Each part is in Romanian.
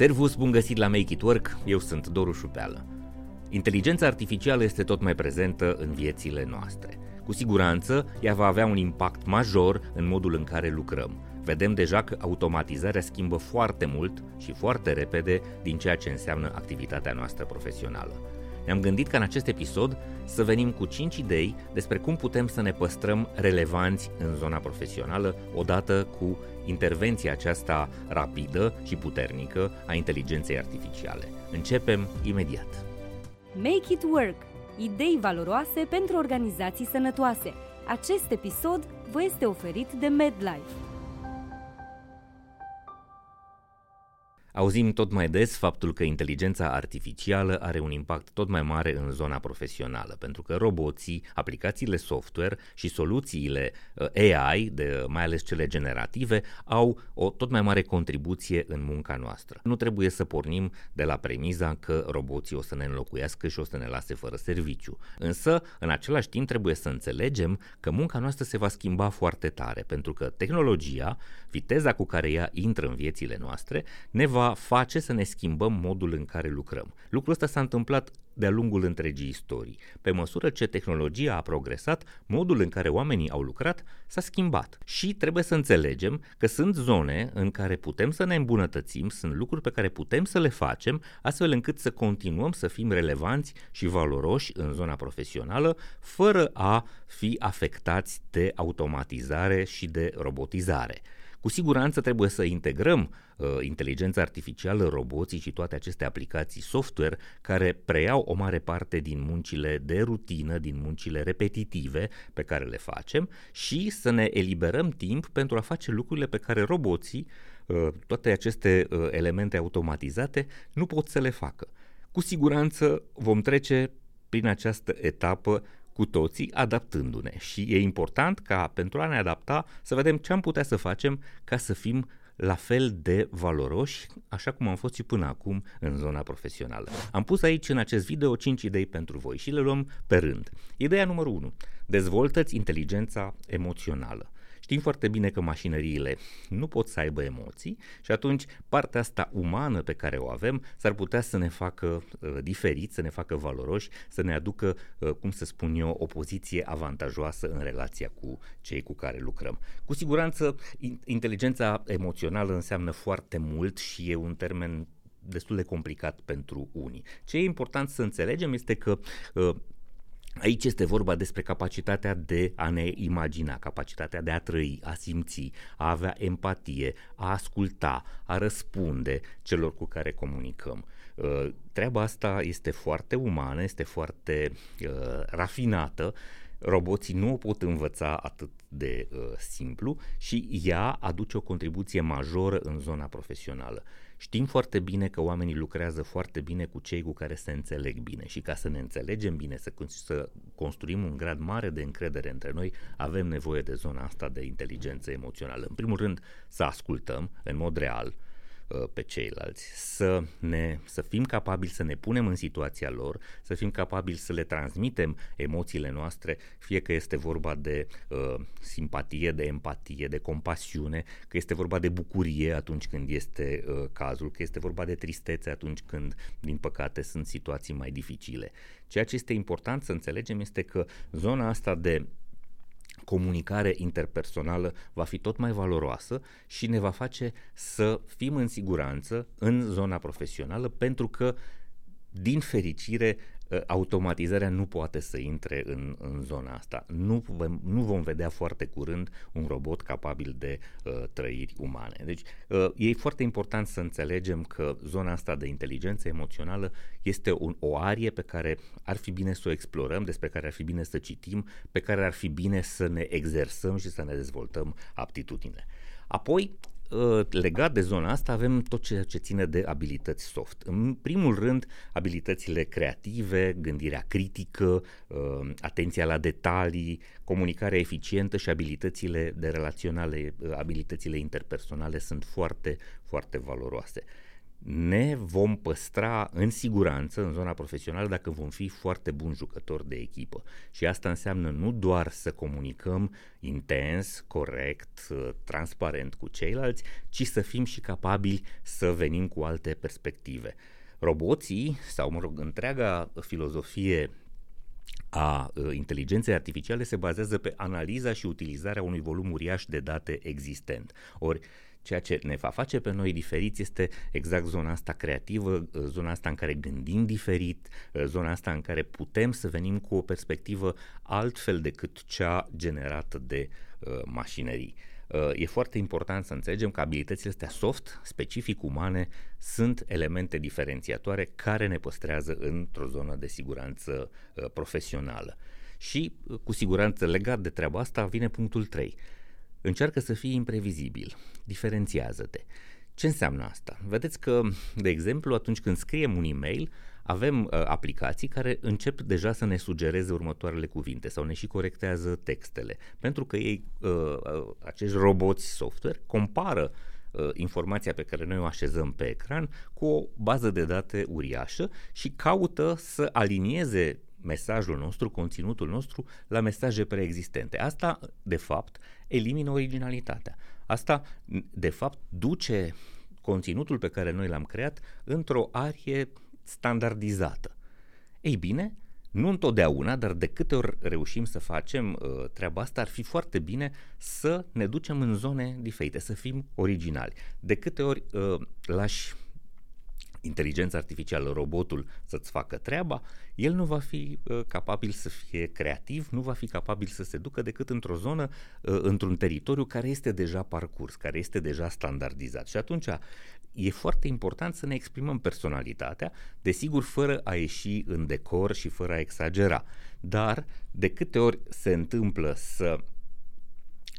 Servus, bun găsit la Make It Work, eu sunt Doru Șupeală. Inteligența artificială este tot mai prezentă în viețile noastre. Cu siguranță, ea va avea un impact major în modul în care lucrăm. Vedem deja că automatizarea schimbă foarte mult și foarte repede din ceea ce înseamnă activitatea noastră profesională. Ne-am gândit ca în acest episod să venim cu 5 idei despre cum putem să ne păstrăm relevanți în zona profesională odată cu intervenția aceasta rapidă și puternică a inteligenței artificiale. Începem imediat! Make It Work. Idei valoroase pentru organizații sănătoase. Acest episod vă este oferit de Medlife. Auzim tot mai des faptul că inteligența artificială are un impact tot mai mare în zona profesională, pentru că roboții, aplicațiile software și soluțiile A.I., mai ales cele generative, au o tot mai mare contribuție în munca noastră. Nu trebuie să pornim de la premiza că roboții o să ne înlocuiască și o să ne lase fără serviciu. Însă, în același timp, trebuie să înțelegem că munca noastră se va schimba foarte tare, pentru că tehnologia, viteza cu care ea intră în viețile noastre, ne va face să ne schimbăm modul în care lucrăm. Lucrul ăsta s-a întâmplat de-a lungul întregii istorii. Pe măsură ce tehnologia a progresat, modul în care oamenii au lucrat s-a schimbat. Și trebuie să înțelegem că sunt zone în care putem să ne îmbunătățim, sunt lucruri pe care putem să le facem, astfel încât să continuăm să fim relevanți și valoroși în zona profesională, fără a fi afectați de automatizare și de robotizare. Cu siguranță trebuie să integrăm inteligența artificială, roboții și toate aceste aplicații software care preiau o mare parte din muncile de rutină, din muncile repetitive pe care le facem și să ne eliberăm timp pentru a face lucrurile pe care roboții, toate aceste elemente automatizate, nu pot să le facă. Cu siguranță vom trece prin această etapă cu toții adaptându-ne și e important ca pentru a ne adapta să vedem ce am putea să facem ca să fim la fel de valoroși, așa cum am fost și până acum în zona profesională. Am pus aici în acest video 5 idei pentru voi și le luăm pe rând. Ideea numărul 1. Dezvoltă-ți inteligența emoțională. Știm foarte bine că mașinăriile nu pot să aibă emoții și atunci partea asta umană pe care o avem s-ar putea să ne facă diferiți, să ne facă valoroși, să ne aducă, cum să spun eu, o poziție avantajoasă în relația cu cei cu care lucrăm. Cu siguranță, inteligența emoțională înseamnă foarte mult și e un termen destul de complicat pentru unii. Ce e important să înțelegem este că aici este vorba despre capacitatea de a ne imagina, capacitatea de a trăi, a simți, a avea empatie, a asculta, a răspunde celor cu care comunicăm. Treaba asta este foarte umană, este foarte rafinată. Roboții nu o pot învăța atât de simplu și ea aduce o contribuție majoră în zona profesională. Știm foarte bine că oamenii lucrează foarte bine cu cei cu care se înțeleg bine și ca să ne înțelegem bine, să construim un grad mare de încredere între noi, avem nevoie de zona asta de inteligență emoțională. În primul rând, să ascultăm în mod real pe ceilalți, să fim capabili să ne punem în situația lor, să fim capabili să le transmitem emoțiile noastre, fie că este vorba de simpatie, de empatie, de compasiune, că este vorba de bucurie atunci când este cazul, că este vorba de tristețe atunci când, din păcate, sunt situații mai dificile. Ceea ce este important să înțelegem este că zona asta de comunicare interpersonală va fi tot mai valoroasă și ne va face să fim în siguranță în zona profesională, pentru că, din fericire, automatizarea nu poate să intre în zona asta. Nu vom vedea foarte curând un robot capabil de trăiri umane. Deci e foarte important să înțelegem că zona asta de inteligență emoțională este o arie pe care ar fi bine să o explorăm, despre care ar fi bine să citim, pe care ar fi bine să ne exersăm și să ne dezvoltăm aptitudinile. Apoi, legat de zona asta, avem tot ceea ce ține de abilități soft. În primul rând, abilitățile creative, gândirea critică, atenția la detalii, comunicarea eficientă și abilitățile de relaționale, abilitățile interpersonale sunt foarte, foarte valoroase. ne vom păstra în siguranță în zona profesională dacă vom fi foarte buni jucători de echipă. Și asta înseamnă nu doar să comunicăm intens, corect, transparent cu ceilalți, ci să fim și capabili să venim cu alte perspective. Roboții, sau mă rog, întreaga filozofie a inteligenței artificiale se bazează pe analiza și utilizarea unui volum uriaș de date existent. Ori ceea ce ne va face pe noi diferiți este exact zona asta creativă, zona asta în care gândim diferit, zona asta în care putem să venim cu o perspectivă altfel decât cea generată de mașinării. E foarte important să înțelegem că abilitățile astea soft, specific umane, sunt elemente diferențiatoare care ne păstrează într-o zonă de siguranță profesională. Și cu siguranță legat de treaba asta vine punctul 3. Încearcă să fii imprevizibil, diferențiază-te. Ce înseamnă asta? Vedeți că, de exemplu, atunci când scriem un e-mail, avem aplicații care încep deja să ne sugereze următoarele cuvinte sau ne și corectează textele, pentru că ei, acești roboți software, compară informația pe care noi o așezăm pe ecran cu o bază de date uriașă și caută să alinieze mesajul nostru, conținutul nostru, la mesaje preexistente. Asta, de fapt, elimină originalitatea. Asta, de fapt, duce conținutul pe care noi l-am creat într-o arie standardizată. Ei bine, nu întotdeauna, dar de câte ori reușim să facem treaba asta, ar fi foarte bine să ne ducem în zone diferite, să fim originali. De câte ori lași inteligența artificială, robotul să-ți facă treaba, el nu va fi capabil să fie creativ, nu va fi capabil să se ducă decât într-o zonă, într-un teritoriu care este deja parcurs, care este deja standardizat. Și atunci e foarte important să ne exprimăm personalitatea, desigur fără a ieși în decor și fără a exagera, dar de câte ori se întâmplă să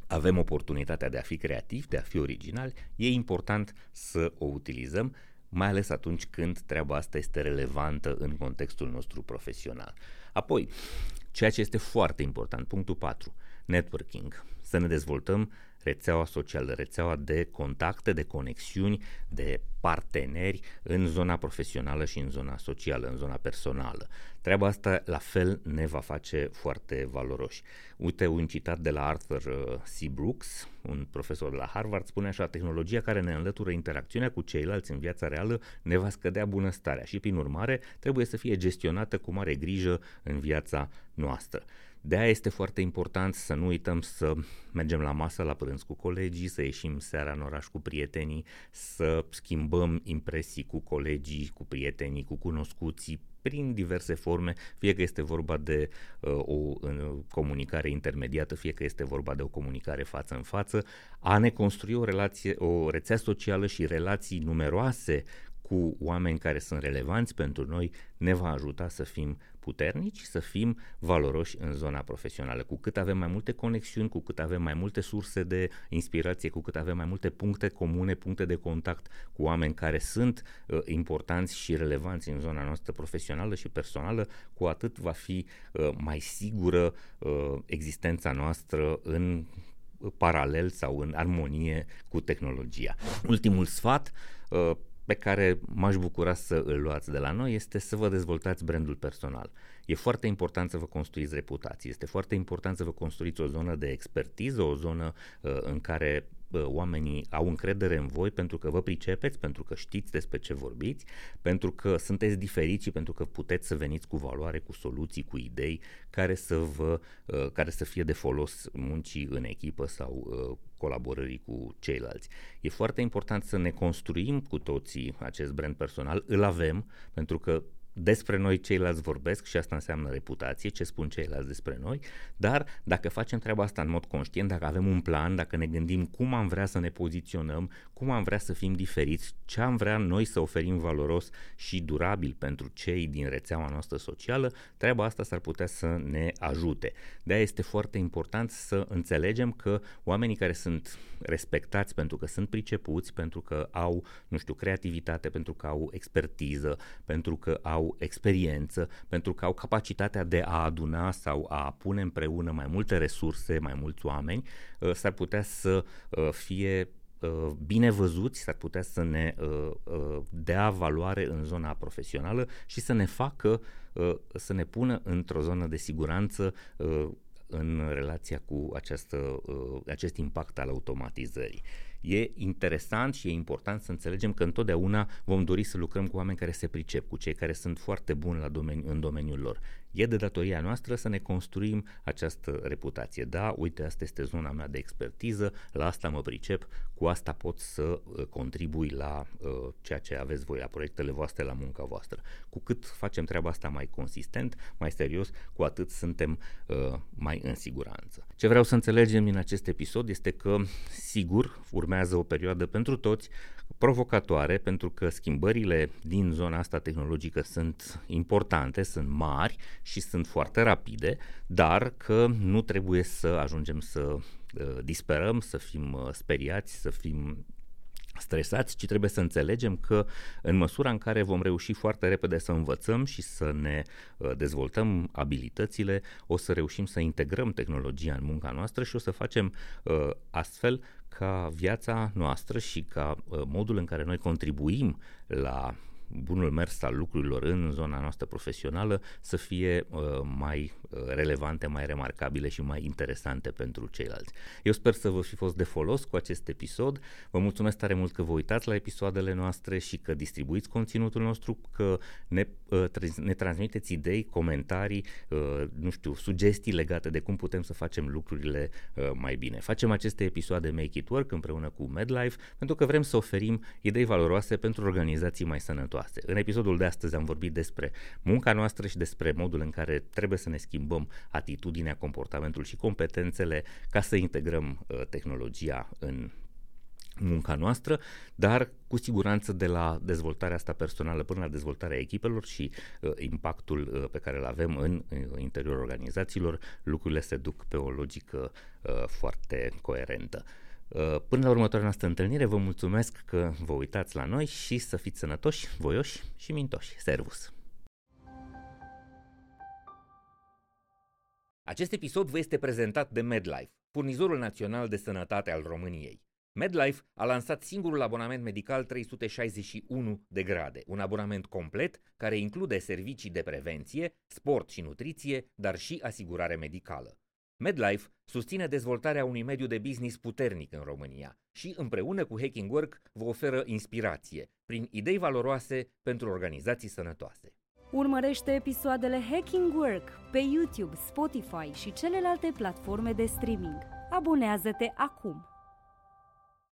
avem oportunitatea de a fi creativ, de a fi original, e important să o utilizăm, mai ales atunci când treaba asta este relevantă în contextul nostru profesional. Apoi, ceea ce este foarte important, punctul 4, networking, să ne dezvoltăm rețeaua socială, rețeaua de contacte, de conexiuni, de parteneri în zona profesională și în zona socială, în zona personală. Treaba asta la fel ne va face foarte valoroși. Uite un citat de la Arthur C. Brooks, un profesor de la Harvard, spune așa: tehnologia care ne înlătură interacțiunea cu ceilalți în viața reală ne va scădea bunăstarea și prin urmare trebuie să fie gestionată cu mare grijă în viața noastră. De aia este foarte important să nu uităm să mergem la masă, la prânz cu colegii, să ieșim seara în oraș cu prietenii, să schimbăm impresii cu colegii, cu prietenii, cu cunoscuții, prin diverse forme, fie că este vorba de o comunicare intermediată, fie că este vorba de o comunicare față în față, a ne construi o rețea socială și relații numeroase cu oameni care sunt relevanți pentru noi ne va ajuta să fim puternici, să fim valoroși în zona profesională. Cu cât avem mai multe conexiuni, cu cât avem mai multe surse de inspirație, cu cât avem mai multe puncte comune, puncte de contact cu oameni care sunt importanți și relevanți în zona noastră profesională și personală, cu atât va fi mai sigură existența noastră în paralel sau în armonie cu tehnologia. Ultimul sfat pe care m-aș bucura să îl luați de la noi este să vă dezvoltați brandul personal. E foarte important să vă construiți reputații, este foarte important să vă construiți o zonă de expertiză, o zonă în care oamenii au încredere în voi pentru că vă pricepeți, pentru că știți despre ce vorbiți, pentru că sunteți diferiți și pentru că puteți să veniți cu valoare, cu soluții, cu idei care să fie de folos muncii în echipă sau colaborării cu ceilalți. E foarte important să ne construim cu toții acest brand personal, îl avem pentru că despre noi ceilalți vorbesc și asta înseamnă reputație, ce spun ceilalți despre noi, dar dacă facem treaba asta în mod conștient, dacă avem un plan, dacă ne gândim cum am vrea să ne poziționăm, cum am vrea să fim diferiți, ce am vrea noi să oferim valoros și durabil pentru cei din rețeaua noastră socială, treaba asta s-ar putea să ne ajute. De-aia este foarte important să înțelegem că oamenii care sunt respectați pentru că sunt pricepuți, pentru că au, creativitate, pentru că au expertiză, pentru că au experiență, pentru că au capacitatea de a aduna sau a pune împreună mai multe resurse, mai mulți oameni, s-ar putea să fie bine văzuți s-ar putea să ne dea valoare în zona profesională și să ne facă, să ne pună într-o zonă de siguranță în relația cu acest impact al automatizării. E interesant și e important să înțelegem că întotdeauna vom dori să lucrăm cu oameni care se pricep, cu cei care sunt foarte buni în domeniul lor. E de datoria noastră să ne construim această reputație. Da, uite, asta este zona mea de expertiză, la asta mă pricep, cu asta pot să contribui la ceea ce aveți voi, la proiectele voastre, la munca voastră. Cu cât facem treaba asta mai consistent, mai serios, cu atât suntem mai în siguranță. Ce vreau să înțelegem din acest episod este că, sigur, urmează o perioadă pentru toți provocatoare, pentru că schimbările din zona asta tehnologică sunt importante, sunt mari și sunt foarte rapide, dar că nu trebuie să ajungem să disperăm, să fim speriați, să fim stresați, ci trebuie să înțelegem că în măsura în care vom reuși foarte repede să învățăm și să ne dezvoltăm abilitățile, o să reușim să integrăm tehnologia în munca noastră și o să facem astfel ca viața noastră și ca modul în care noi contribuim la bunul mers al lucrurilor în zona noastră profesională să fie mai relevante, mai remarcabile și mai interesante pentru ceilalți. Eu sper să vă fi fost de folos cu acest episod. Vă mulțumesc tare mult că vă uitați la episoadele noastre și că distribuiți conținutul nostru, că ne transmiteți idei, comentarii, sugestii legate de cum putem să facem lucrurile mai bine. Facem aceste episoade Make It Work împreună cu Medlife pentru că vrem să oferim idei valoroase pentru organizații mai sănătoase. În episodul de astăzi am vorbit despre munca noastră și despre modul în care trebuie să ne schimbăm atitudinea, comportamentul și competențele ca să integrăm tehnologia în munca noastră, dar cu siguranță de la dezvoltarea asta personală până la dezvoltarea echipelor și impactul pe care îl avem în interiorul organizațiilor, lucrurile se duc pe o logică foarte coerentă. Până la următoarea noastră întâlnire, vă mulțumesc că vă uitați la noi și să fiți sănătoși, voioși și mintoși. Servus! Acest episod vă este prezentat de Medlife, furnizorul național de sănătate al României. Medlife a lansat singurul abonament medical 361 de grade, un abonament complet care include servicii de prevenție, sport și nutriție, dar și asigurare medicală. Medlife susține dezvoltarea unui mediu de business puternic în România și împreună cu Hacking Work vă oferă inspirație prin idei valoroase pentru organizații sănătoase. Urmărește episoadele Hacking Work pe YouTube, Spotify și celelalte platforme de streaming. Abonează-te acum!